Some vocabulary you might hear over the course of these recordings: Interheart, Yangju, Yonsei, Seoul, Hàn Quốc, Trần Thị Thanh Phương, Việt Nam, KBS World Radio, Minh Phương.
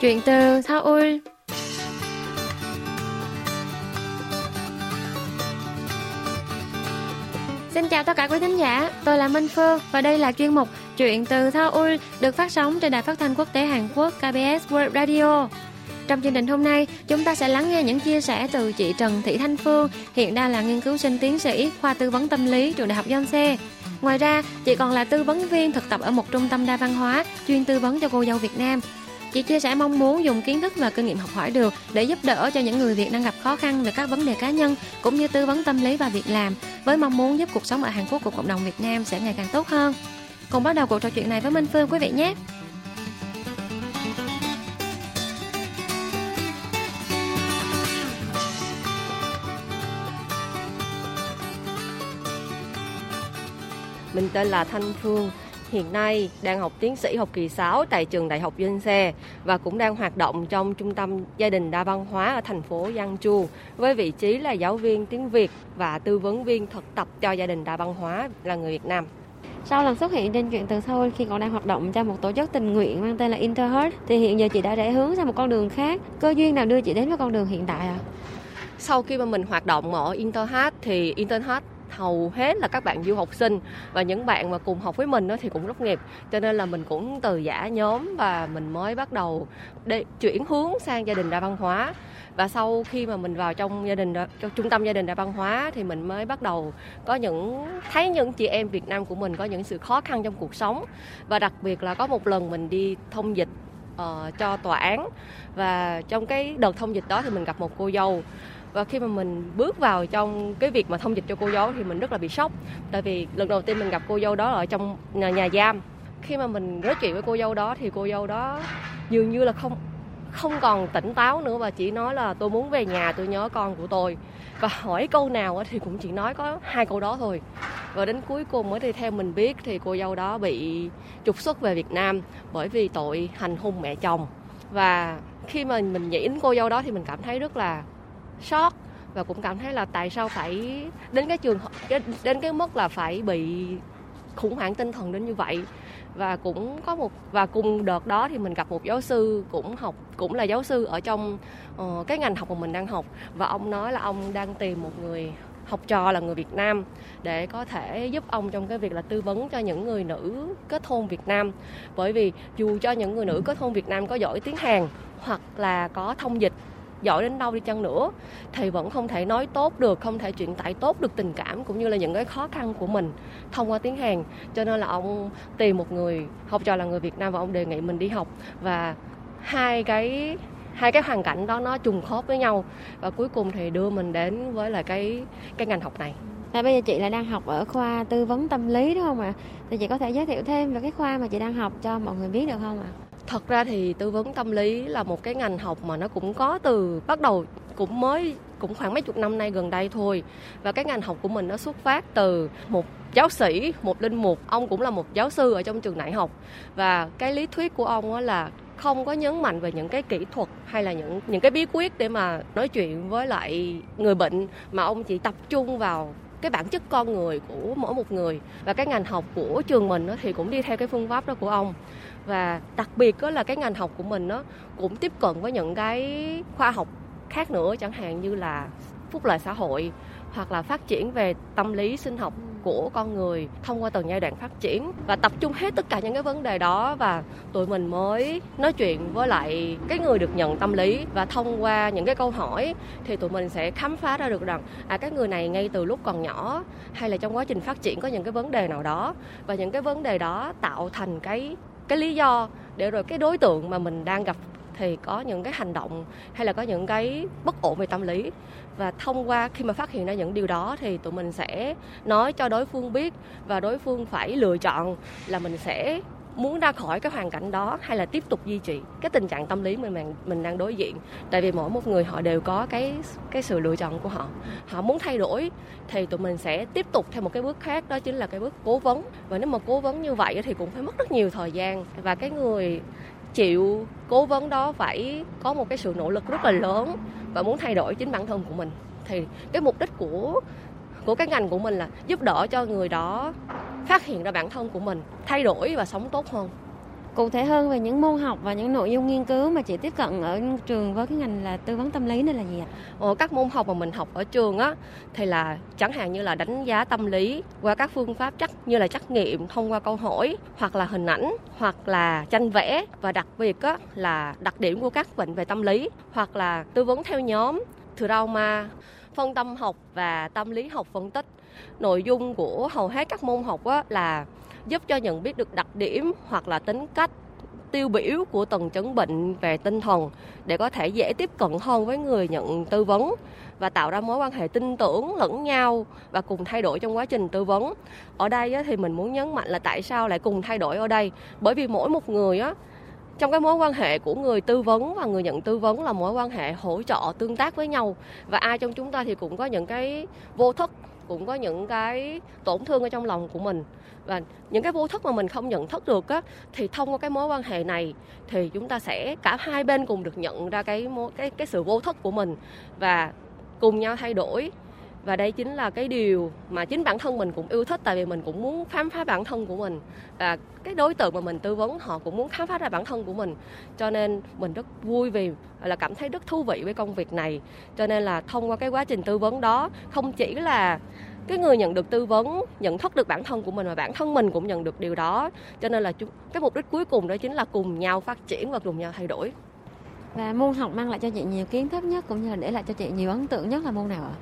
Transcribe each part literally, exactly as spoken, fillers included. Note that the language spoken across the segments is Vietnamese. Chuyện từ Seoul. Xin chào tất cả quý thính giả, tôi là Minh Phương và đây là chuyên mục Chuyện từ Seoul được phát sóng trên đài phát thanh quốc tế Hàn Quốc ca bê ét World Radio. Trong chương trình hôm nay, chúng ta sẽ lắng nghe những chia sẻ từ chị Trần Thị Thanh Phương, hiện đang là nghiên cứu sinh tiến sĩ khoa tư vấn tâm lý trường đại học Yonsei. Ngoài ra, chị còn là tư vấn viên thực tập ở một trung tâm đa văn hóa chuyên tư vấn cho cô dâu Việt Nam. Chị chia sẻ mong muốn dùng kiến thức và kinh nghiệm học hỏi được để giúp đỡ cho những người Việt đang gặp khó khăn về các vấn đề cá nhân cũng như tư vấn tâm lý và việc làm, với mong muốn giúp cuộc sống ở Hàn Quốc của cộng đồng Việt Nam sẽ ngày càng tốt hơn. Cùng bắt đầu cuộc trò chuyện này với Minh Phương quý vị nhé. Mình tên là Thanh Phương, hiện nay đang học tiến sĩ học kỳ sáu tại trường Đại học Yonsei và cũng đang hoạt động trong trung tâm gia đình đa văn hóa ở thành phố Yangju với vị trí là giáo viên tiếng Việt và tư vấn viên thực tập cho gia đình đa văn hóa là người Việt Nam. Sau lần xuất hiện trên Chuyện từ Seoul khi còn đang hoạt động trong một tổ chức tình nguyện mang tên là Interheart thì hiện giờ chị đã rẽ hướng sang một con đường khác. Cơ duyên nào đưa chị đến với con đường hiện tại ạ? À? Sau khi mà mình hoạt động ở Interheart thì Interheart hầu hết là các bạn du học sinh và những bạn mà cùng học với mình thì cũng rất nghiệp, cho nên là mình cũng từ giã nhóm và mình mới bắt đầu để chuyển hướng sang gia đình đa văn hóa. Và sau khi mà mình vào trong gia đình trong trung tâm gia đình đa văn hóa thì mình mới bắt đầu có những thấy những chị em Việt Nam của mình có những sự khó khăn trong cuộc sống, và đặc biệt là có một lần mình đi thông dịch uh, cho tòa án, và trong cái đợt thông dịch đó thì mình gặp một cô dâu. Và khi mà mình bước vào trong cái việc mà thông dịch cho cô dâu thì mình rất là bị sốc. Tại vì lần đầu tiên mình gặp cô dâu đó ở trong nhà, nhà giam. Khi mà mình nói chuyện với cô dâu đó thì cô dâu đó dường như là không không còn tỉnh táo nữa, và chỉ nói là tôi muốn về nhà, tôi nhớ con của tôi. Và hỏi câu nào thì cũng chỉ nói có hai câu đó thôi. Và đến cuối cùng mới thì theo mình biết thì cô dâu đó bị trục xuất về Việt Nam bởi vì tội hành hung mẹ chồng. Và khi mà mình nghĩ đến cô dâu đó thì mình cảm thấy rất là sót, và cũng cảm thấy là tại sao phải đến cái trường đến cái mức là phải bị khủng hoảng tinh thần đến như vậy. Và cũng có một và cùng đợt đó thì mình gặp một giáo sư cũng học cũng là giáo sư ở trong uh, cái ngành học mà mình đang học, và ông nói là ông đang tìm một người học trò là người Việt Nam để có thể giúp ông trong cái việc là tư vấn cho những người nữ kết hôn Việt Nam, bởi vì dù cho những người nữ kết hôn Việt Nam có giỏi tiếng Hàn hoặc là có thông dịch giỏi đến đâu đi chăng nữa thì vẫn không thể nói tốt được, không thể truyền tải tốt được tình cảm cũng như là những cái khó khăn của mình thông qua tiếng Hàn. Cho nên là ông tìm một người học trò là người Việt Nam và ông đề nghị mình đi học, và hai cái hai cái hoàn cảnh đó nó trùng khớp với nhau và cuối cùng thì đưa mình đến với là cái cái ngành học này. Và bây giờ chị lại đang học ở khoa tư vấn tâm lý đúng không ạ? Thì chị có thể giới thiệu thêm về cái khoa mà chị đang học cho mọi người biết được không ạ? Thật ra thì tư vấn tâm lý là một cái ngành học mà nó cũng có từ bắt đầu cũng mới cũng khoảng mấy chục năm nay gần đây thôi. Và cái ngành học của mình nó xuất phát từ một giáo sĩ, một linh mục, ông cũng là một giáo sư ở trong trường đại học. Và cái lý thuyết của ông là không có nhấn mạnh về những cái kỹ thuật hay là những những cái bí quyết để mà nói chuyện với lại người bệnh, mà ông chỉ tập trung vào cái bản chất con người của mỗi một người. Và cái ngành học của trường mình thì cũng đi theo cái phương pháp đó của ông. Và đặc biệt là cái ngành học của mình cũng tiếp cận với những cái khoa học khác nữa, chẳng hạn như là phúc lợi xã hội hoặc là phát triển về tâm lý sinh học của con người thông qua từng giai đoạn phát triển, và tập trung hết tất cả những cái vấn đề đó. Và tụi mình mới nói chuyện với lại cái người được nhận tâm lý, và thông qua những cái câu hỏi thì tụi mình sẽ khám phá ra được rằng à, cái người này ngay từ lúc còn nhỏ hay là trong quá trình phát triển có những cái vấn đề nào đó, và những cái vấn đề đó tạo thành cái cái lý do để rồi cái đối tượng mà mình đang gặp thì có những cái hành động hay là có những cái bất ổn về tâm lý. Và thông qua khi mà phát hiện ra những điều đó thì tụi mình sẽ nói cho đối phương biết, và đối phương phải lựa chọn là mình sẽ muốn ra khỏi cái hoàn cảnh đó hay là tiếp tục duy trì cái tình trạng tâm lý mình mình đang đối diện. Tại vì mỗi một người họ đều có cái cái sự lựa chọn của họ. Họ muốn thay đổi thì tụi mình sẽ tiếp tục theo một cái bước khác, đó chính là cái bước cố vấn. Và nếu mà cố vấn như vậy thì cũng phải mất rất nhiều thời gian, và cái người chịu cố vấn đó phải có một cái sự nỗ lực rất là lớn và muốn thay đổi chính bản thân của mình. Thì cái mục đích của của cái ngành của mình là giúp đỡ cho người đó phát hiện ra bản thân của mình, thay đổi và sống tốt hơn. cụ thể hơn về những môn học và những nội dung nghiên cứu mà chị tiếp cận ở trường với cái ngành là tư vấn tâm lý này là gì ạ? Ở các môn học mà mình học ở trường á thì là chẳng hạn như là đánh giá tâm lý qua các phương pháp trắc như là trắc nghiệm thông qua câu hỏi hoặc là hình ảnh hoặc là tranh vẽ, và đặc biệt á là đặc điểm của các bệnh về tâm lý hoặc là tư vấn theo nhóm, trauma, phân tâm học và tâm lý học phân tích. Nội dung của hầu hết các môn học á là giúp cho nhận biết được đặc điểm hoặc là tính cách tiêu biểu của từng chứng bệnh về tinh thần để có thể dễ tiếp cận hơn với người nhận tư vấn và tạo ra mối quan hệ tin tưởng lẫn nhau và cùng thay đổi trong quá trình tư vấn. Ở đây thì mình muốn nhấn mạnh là tại sao lại cùng thay đổi ở đây? Bởi vì mỗi một người á, trong cái mối quan hệ của người tư vấn và người nhận tư vấn là mối quan hệ hỗ trợ tương tác với nhau, và ai trong chúng ta thì cũng có những cái vô thức, cũng có những cái tổn thương ở trong lòng của mình, và những cái vô thức mà mình không nhận thức được á, thì thông qua cái mối quan hệ này thì chúng ta sẽ cả hai bên cùng được nhận ra cái cái cái sự vô thức của mình và cùng nhau thay đổi. Và đây chính là cái điều mà chính bản thân mình cũng yêu thích, tại vì mình cũng muốn khám phá bản thân của mình và cái đối tượng mà mình tư vấn họ cũng muốn khám phá ra bản thân của mình, cho nên mình rất vui vì là cảm thấy rất thú vị với công việc này. Cho nên là thông qua cái quá trình tư vấn đó, không chỉ là cái người nhận được tư vấn nhận thức được bản thân của mình mà bản thân mình cũng nhận được điều đó, cho nên là cái mục đích cuối cùng đó chính là cùng nhau phát triển và cùng nhau thay đổi. Và môn học mang lại cho chị nhiều kiến thức nhất cũng như là để lại cho chị nhiều ấn tượng nhất là môn nào ạ?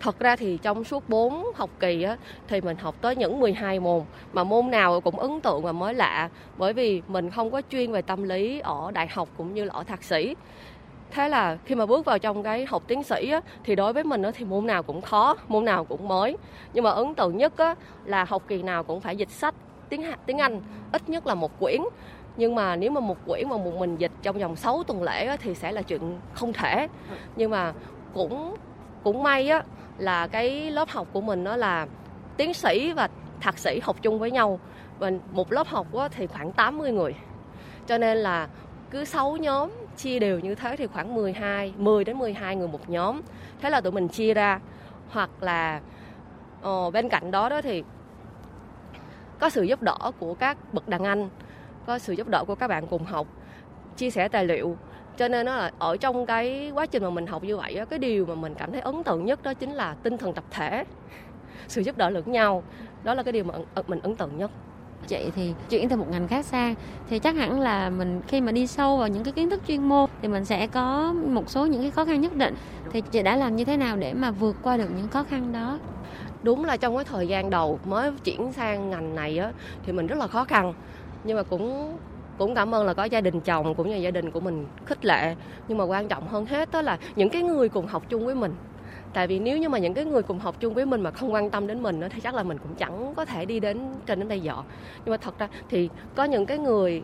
Thật ra thì trong suốt bốn học kỳ á, thì mình học tới những mười hai môn, mà môn nào cũng ấn tượng và mới lạ, bởi vì mình không có chuyên về tâm lý ở đại học cũng như là ở thạc sĩ. Thế là khi mà bước vào trong cái học tiến sĩ á, thì đối với mình á, thì môn nào cũng khó, môn nào cũng mới. Nhưng mà ấn tượng nhất á, là học kỳ nào cũng phải dịch sách tiếng, tiếng Anh, ít nhất là một quyển. Nhưng mà nếu mà một quyển mà một mình dịch trong vòng sáu tuần lễ á, thì sẽ là chuyện không thể. Nhưng mà cũng, cũng may á, là cái lớp học của mình đó là tiến sĩ và thạc sĩ học chung với nhau, và một lớp học thì khoảng tám mươi người, cho nên là cứ sáu nhóm chia đều như thế thì khoảng mười hai, mười đến mười hai người một nhóm. Thế là tụi mình chia ra, hoặc là ờ, bên cạnh đó, đó thì có sự giúp đỡ của các bậc đàn anh, có sự giúp đỡ của các bạn cùng học, chia sẻ tài liệu. Cho nên đó là ở trong cái quá trình mà mình học như vậy, cái điều mà mình cảm thấy ấn tượng nhất đó chính là tinh thần tập thể, sự giúp đỡ lẫn nhau. Đó là cái điều mà mình ấn tượng nhất. Chị thì chuyển từ một ngành khác sang, thì chắc hẳn là mình khi mà đi sâu vào những cái kiến thức chuyên môn thì mình sẽ có một số những cái khó khăn nhất định. Thì chị đã làm như thế nào để mà vượt qua được những khó khăn đó? Đúng là trong cái thời gian đầu mới chuyển sang ngành này á, thì mình rất là khó khăn. Nhưng mà cũng... Cũng cảm ơn là có gia đình chồng cũng như gia đình của mình khích lệ. Nhưng mà quan trọng hơn hết đó là những cái người cùng học chung với mình. Tại vì nếu như mà những cái người cùng học chung với mình mà không quan tâm đến mình thì chắc là mình cũng chẳng có thể đi đến trên đến bây giờ. Nhưng mà thật ra thì có những cái người,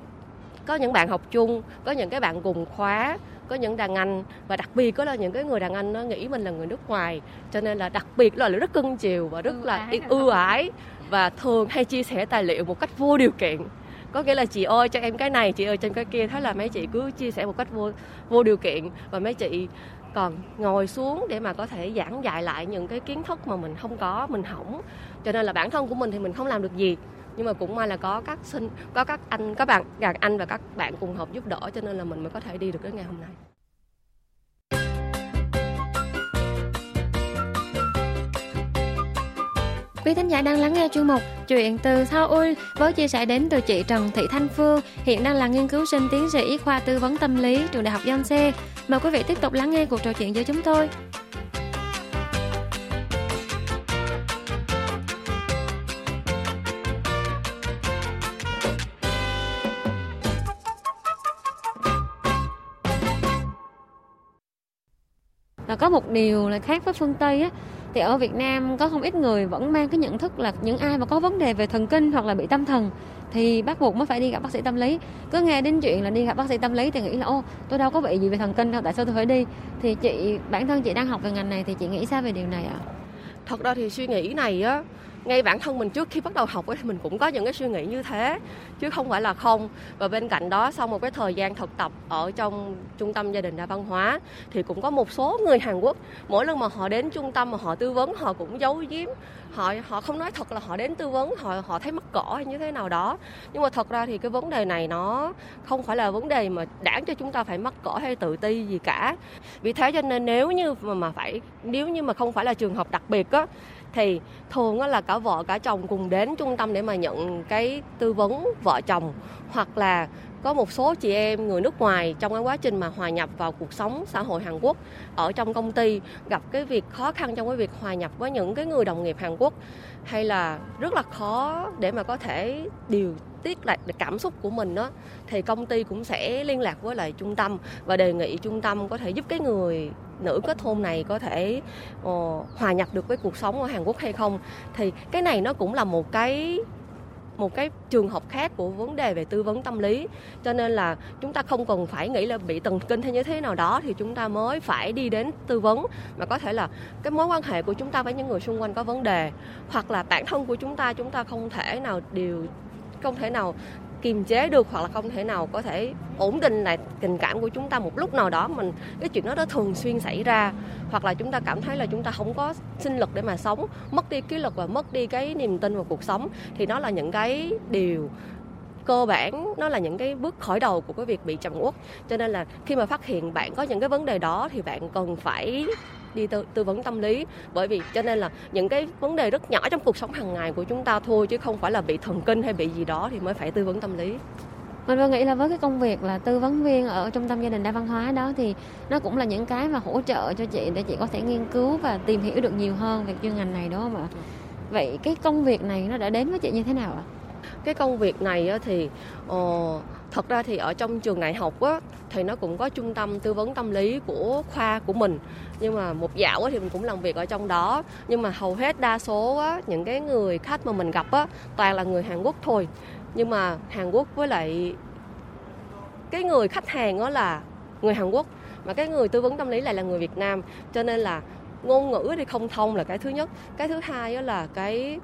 có những bạn học chung, có những cái bạn cùng khóa, có những đàn anh, và đặc biệt có là những cái người đàn anh nó nghĩ mình là người nước ngoài, cho nên là đặc biệt là rất cưng chiều và rất là ưu ái, và thường hay chia sẻ tài liệu một cách vô điều kiện. Có nghĩa là chị ơi cho em cái này, chị ơi cho em cái kia. Thế là mấy chị cứ chia sẻ một cách vô, vô điều kiện. Và mấy chị còn ngồi xuống để mà có thể giảng dạy lại những cái kiến thức mà mình không có, mình hỏng. Cho nên là bản thân của mình thì mình không làm được gì. Nhưng mà cũng may là có các sinh, có các anh, các bạn, các anh và các bạn cùng học giúp đỡ. Cho nên là mình mới có thể đi được đến ngày hôm nay. Quý thính giả đang lắng nghe chuyên mục Chuyện từ Seoul với chia sẻ đến từ chị Trần Thị Thanh Phương, hiện đang là nghiên cứu sinh tiến sĩ khoa tư vấn tâm lý trường Đại học Yonsei. Mời quý vị tiếp tục lắng nghe cuộc trò chuyện giữa chúng tôi. Và có một điều là khác với phương Tây á, thì ở Việt Nam có không ít người vẫn mang cái nhận thức là những ai mà có vấn đề về thần kinh hoặc là bị tâm thần thì bắt buộc mới phải đi gặp bác sĩ tâm lý. Cứ nghe đến chuyện là đi gặp bác sĩ tâm lý thì nghĩ là ô, tôi đâu có bị gì về thần kinh đâu, tại sao tôi phải đi. Thì chị, bản thân chị đang học về ngành này thì chị nghĩ sao về điều này ạ? À? Thật ra thì suy nghĩ này á, ngay bản thân mình trước khi bắt đầu học ấy, mình cũng có những cái suy nghĩ như thế chứ không phải là không. Và bên cạnh đó, sau một cái thời gian thực tập ở trong trung tâm gia đình đa văn hóa thì cũng có một số người Hàn Quốc, mỗi lần mà họ đến trung tâm mà họ tư vấn, họ cũng giấu giếm, họ họ không nói thật là họ đến tư vấn, họ họ thấy mắc cỡ hay như thế nào đó. Nhưng mà thật ra thì cái vấn đề này nó không phải là vấn đề mà đáng cho chúng ta phải mắc cỡ hay tự ti gì cả. Vì thế cho nên nếu như mà, mà phải nếu như mà không phải là trường hợp đặc biệt á, thì thường là cả vợ cả chồng cùng đến trung tâm để mà nhận cái tư vấn vợ chồng, hoặc là có một số chị em người nước ngoài trong cái quá trình mà hòa nhập vào cuộc sống xã hội Hàn Quốc ở trong công ty gặp cái việc khó khăn trong cái việc hòa nhập với những cái người đồng nghiệp Hàn Quốc, hay là rất là khó để mà có thể điều tiết lại cảm xúc của mình đó, thì công ty cũng sẽ liên lạc với lại trung tâm và đề nghị trung tâm có thể giúp cái người nữ kết hôn này có thể uh, hòa nhập được với cuộc sống ở Hàn Quốc hay không. Thì cái này nó cũng là một cái một cái trường hợp khác của vấn đề về tư vấn tâm lý, cho nên là chúng ta không cần phải nghĩ là bị thần kinh hay như thế nào đó thì chúng ta mới phải đi đến tư vấn, mà có thể là cái mối quan hệ của chúng ta với những người xung quanh có vấn đề, hoặc là bản thân của chúng ta chúng ta không thể nào điều không thể nào kiềm chế được, hoặc là không thể nào có thể ổn định lại tình cảm của chúng ta một lúc nào đó, mình cái chuyện đó nó thường xuyên xảy ra, hoặc là chúng ta cảm thấy là chúng ta không có sinh lực để mà sống, mất đi ký lực và mất đi cái niềm tin vào cuộc sống, thì nó là những cái điều cơ bản, nó là những cái bước khởi đầu của cái việc bị trầm uất. Cho nên là khi mà phát hiện bạn có những cái vấn đề đó thì bạn cần phải đi tư, tư vấn tâm lý, bởi vì cho nên là những cái vấn đề rất nhỏ trong cuộc sống hàng ngày của chúng ta thôi, chứ không phải là bị thần kinh hay bị gì đó thì mới phải tư vấn tâm lý. Mình vẫn nghĩ là với cái công việc là tư vấn viên ở trung tâm gia đình đa văn hóa đó thì nó cũng là những cái mà hỗ trợ cho chị để chị có thể nghiên cứu và tìm hiểu được nhiều hơn về chuyên ngành này, đúng không ạ? Vậy cái công việc này nó đã đến với chị như thế nào ạ? Cái công việc này thì uh, thật ra thì ở trong trường đại học á, thì nó cũng có trung tâm tư vấn tâm lý của khoa của mình, nhưng mà một dạo á, thì mình cũng làm việc ở trong đó, nhưng mà hầu hết đa số á, những cái người khách mà mình gặp á, toàn là người Hàn Quốc thôi. Nhưng mà Hàn Quốc với lại cái người khách hàng đó là người Hàn Quốc, mà cái người tư vấn tâm lý lại là người Việt Nam, cho nên là ngôn ngữ thì không thông là cái thứ nhất. Cái thứ hai đó là cái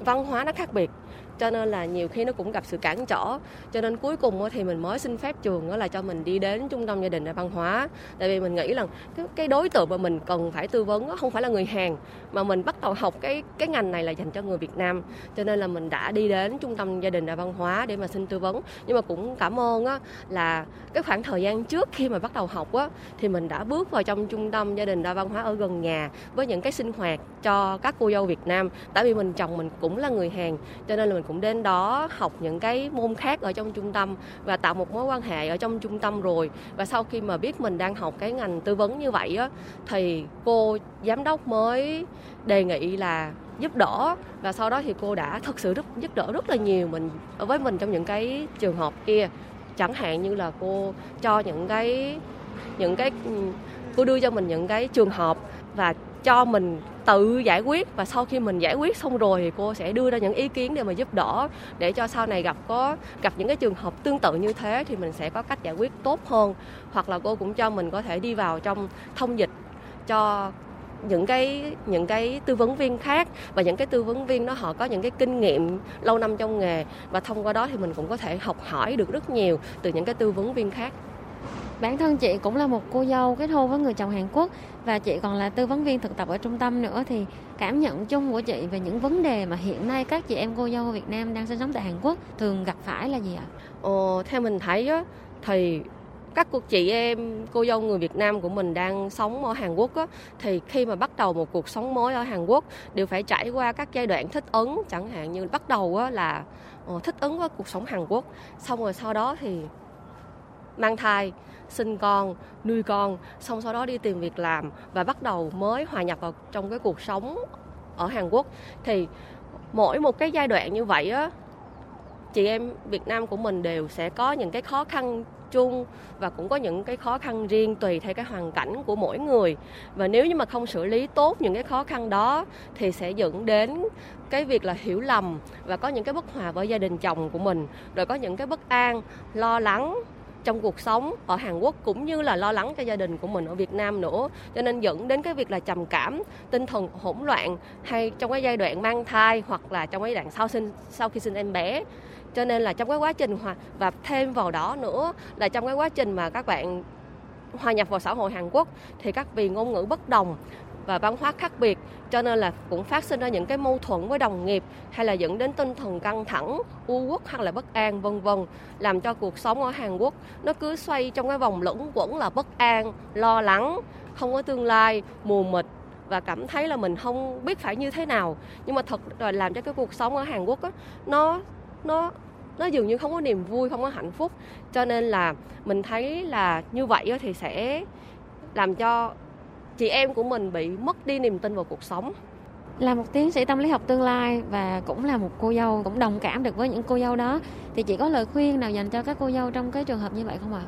văn hóa nó khác biệt, cho nên là nhiều khi nó cũng gặp sự cản trở. Cho nên cuối cùng thì mình mới xin phép trường là cho mình đi đến trung tâm gia đình đa văn hóa, tại vì mình nghĩ là cái đối tượng mà mình cần phải tư vấn không phải là người Hàn, mà mình bắt đầu học cái cái ngành này là dành cho người Việt Nam, cho nên là mình đã đi đến trung tâm gia đình đa văn hóa để mà xin tư vấn. Nhưng mà cũng cảm ơn là cái khoảng thời gian trước khi mà bắt đầu học thì mình đã bước vào trong trung tâm gia đình đa văn hóa ở gần nhà với những cái sinh hoạt cho các cô dâu Việt Nam, tại vì mình chồng mình cũng là người Hàn, cho nên là mình cũng đến đó học những cái môn khác ở trong trung tâm và tạo một mối quan hệ ở trong trung tâm rồi. Và sau khi mà biết mình đang học cái ngành tư vấn như vậy á, thì cô giám đốc mới đề nghị là giúp đỡ, và sau đó thì cô đã thật sự rất, giúp đỡ rất là nhiều mình với mình trong những cái trường hợp kia. Chẳng hạn như là cô cho những cái những cái cô đưa cho mình những cái trường hợp và cho mình tự giải quyết, và sau khi mình giải quyết xong rồi thì cô sẽ đưa ra những ý kiến để mà giúp đỡ, để cho sau này gặp có gặp những cái trường hợp tương tự như thế thì mình sẽ có cách giải quyết tốt hơn. Hoặc là cô cũng cho mình có thể đi vào trong thông dịch cho những cái những cái tư vấn viên khác, và những cái tư vấn viên đó họ có những cái kinh nghiệm lâu năm trong nghề, và thông qua đó thì mình cũng có thể học hỏi được rất nhiều từ những cái tư vấn viên khác. Bản thân chị cũng là một cô dâu kết hôn với người chồng Hàn Quốc và chị còn là tư vấn viên thực tập ở trung tâm nữa, thì cảm nhận chung của chị về những vấn đề mà hiện nay các chị em cô dâu Việt Nam đang sinh sống tại Hàn Quốc thường gặp phải là gì ạ? Ờ, theo mình thấy á, thì các cuộc chị em cô dâu người Việt Nam của mình đang sống ở Hàn Quốc á, thì khi mà bắt đầu một cuộc sống mới ở Hàn Quốc đều phải trải qua các giai đoạn thích ứng, chẳng hạn như bắt đầu á, là ờ, thích ứng với cuộc sống Hàn Quốc, xong rồi sau đó thì mang thai, sinh con, nuôi con, xong sau đó đi tìm việc làm và bắt đầu mới hòa nhập vào trong cái cuộc sống ở Hàn Quốc. Thì mỗi một cái giai đoạn như vậy á, chị em Việt Nam của mình đều sẽ có những cái khó khăn chung và cũng có những cái khó khăn riêng tùy theo cái hoàn cảnh của mỗi người. Và nếu như mà không xử lý tốt những cái khó khăn đó thì sẽ dẫn đến cái việc là hiểu lầm và có những cái bất hòa với gia đình chồng của mình, rồi có những cái bất an, lo lắng, trong cuộc sống ở Hàn Quốc cũng như là lo lắng cho gia đình của mình ở Việt Nam nữa. Cho nên dẫn đến cái việc là trầm cảm, tinh thần hỗn loạn hay trong cái giai đoạn mang thai hoặc là trong cái giai đoạn sau sinh sau khi sinh em bé. Cho nên là trong cái quá trình hòa, và thêm vào đó nữa là trong cái quá trình mà các bạn hòa nhập vào xã hội Hàn Quốc thì các vì ngôn ngữ bất đồng và văn hóa khác biệt cho nên là cũng phát sinh ra những cái mâu thuẫn với đồng nghiệp hay là dẫn đến tinh thần căng thẳng, u uất hay là bất an vân vân, làm cho cuộc sống ở Hàn Quốc nó cứ xoay trong cái vòng luẩn quẩn là bất an, lo lắng, không có tương lai, mù mịt và cảm thấy là mình không biết phải như thế nào. Nhưng mà thật là làm cho cái cuộc sống ở Hàn Quốc đó, nó nó nó dường như không có niềm vui, không có hạnh phúc. Cho nên là mình thấy là như vậy thì sẽ làm cho chị em của mình bị mất đi niềm tin vào cuộc sống. Là một tiến sĩ tâm lý học tương lai và cũng là một cô dâu, cũng đồng cảm được với những cô dâu đó, thì chị có lời khuyên nào dành cho các cô dâu trong cái trường hợp như vậy không ạ? À?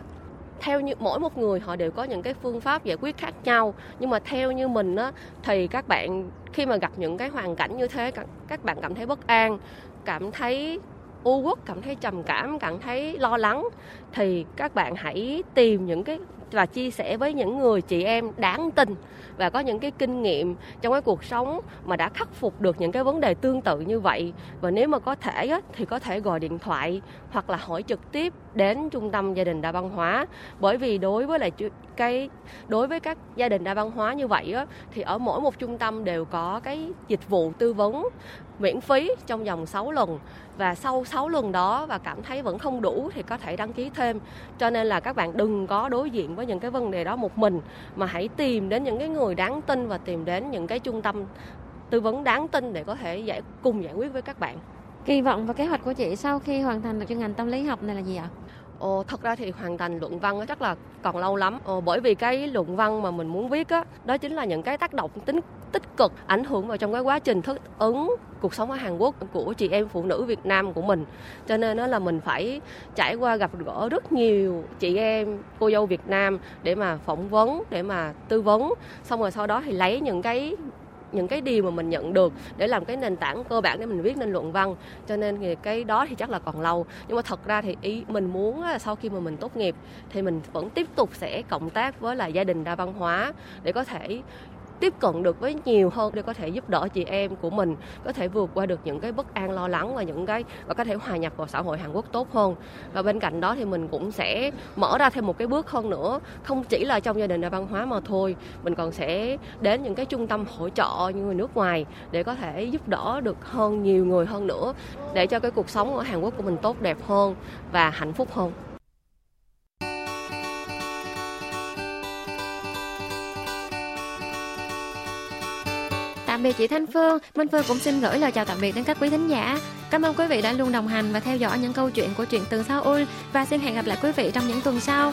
Theo như mỗi một người họ đều có những cái phương pháp giải quyết khác nhau, nhưng mà theo như mình á, thì các bạn khi mà gặp những cái hoàn cảnh như thế, các bạn cảm thấy bất an, cảm thấy u uất, cảm thấy trầm cảm, cảm thấy lo lắng, thì các bạn hãy tìm những cái và chia sẻ với những người chị em đáng tin và có những cái kinh nghiệm trong cái cuộc sống mà đã khắc phục được những cái vấn đề tương tự như vậy. Và nếu mà có thể á, thì có thể gọi điện thoại hoặc là hỏi trực tiếp đến trung tâm gia đình đa văn hóa, bởi vì đối với lại cái đối với các gia đình đa văn hóa như vậy á, thì ở mỗi một trung tâm đều có cái dịch vụ tư vấn miễn phí trong vòng sáu lần, và sau sáu lần đó và cảm thấy vẫn không đủ thì có thể đăng ký thêm. Cho nên là các bạn đừng có đối diện với những cái vấn đề đó một mình, mà hãy tìm đến những cái người đáng tin và tìm đến những cái trung tâm tư vấn đáng tin để có thể giải, cùng giải quyết với các bạn. Kỳ vọng và kế hoạch của chị sau khi hoàn thành được chuyên ngành tâm lý học này là gì ạ? Ồ, thật ra thì hoàn thành luận văn chắc là còn lâu lắm, Ồ, bởi vì cái luận văn mà mình muốn viết đó, đó chính là những cái tác động tính tích cực ảnh hưởng vào trong cái quá trình thích ứng cuộc sống ở Hàn Quốc của chị em phụ nữ Việt Nam của mình. Cho nên đó là mình phải trải qua gặp gỡ rất nhiều chị em, cô dâu Việt Nam để mà phỏng vấn, để mà tư vấn, xong rồi sau đó thì lấy những cái những cái điều mà mình nhận được để làm cái nền tảng cơ bản để mình viết nên luận văn. Cho nên thì cái đó thì chắc là còn lâu, nhưng mà thật ra thì ý mình muốn là sau khi mà mình tốt nghiệp thì mình vẫn tiếp tục sẽ cộng tác với là gia đình đa văn hóa để có thể tiếp cận được với nhiều hơn, để có thể giúp đỡ chị em của mình có thể vượt qua được những cái bất an, lo lắng và những cái và có thể hòa nhập vào xã hội Hàn Quốc tốt hơn. Và bên cạnh đó thì mình cũng sẽ mở ra thêm một cái bước hơn nữa, không chỉ là trong gia đình đa văn hóa mà thôi, mình còn sẽ đến những cái trung tâm hỗ trợ như người nước ngoài để có thể giúp đỡ được hơn nhiều người hơn nữa, để cho cái cuộc sống ở Hàn Quốc của mình tốt đẹp hơn và hạnh phúc hơn. Tạm biệt chị Thanh Phương, Minh Phương cũng xin gửi lời chào tạm biệt đến các quý thính giả. Cảm ơn quý vị đã luôn đồng hành và theo dõi những câu chuyện của Chuyện Từ Seoul, và xin hẹn gặp lại quý vị trong những tuần sau.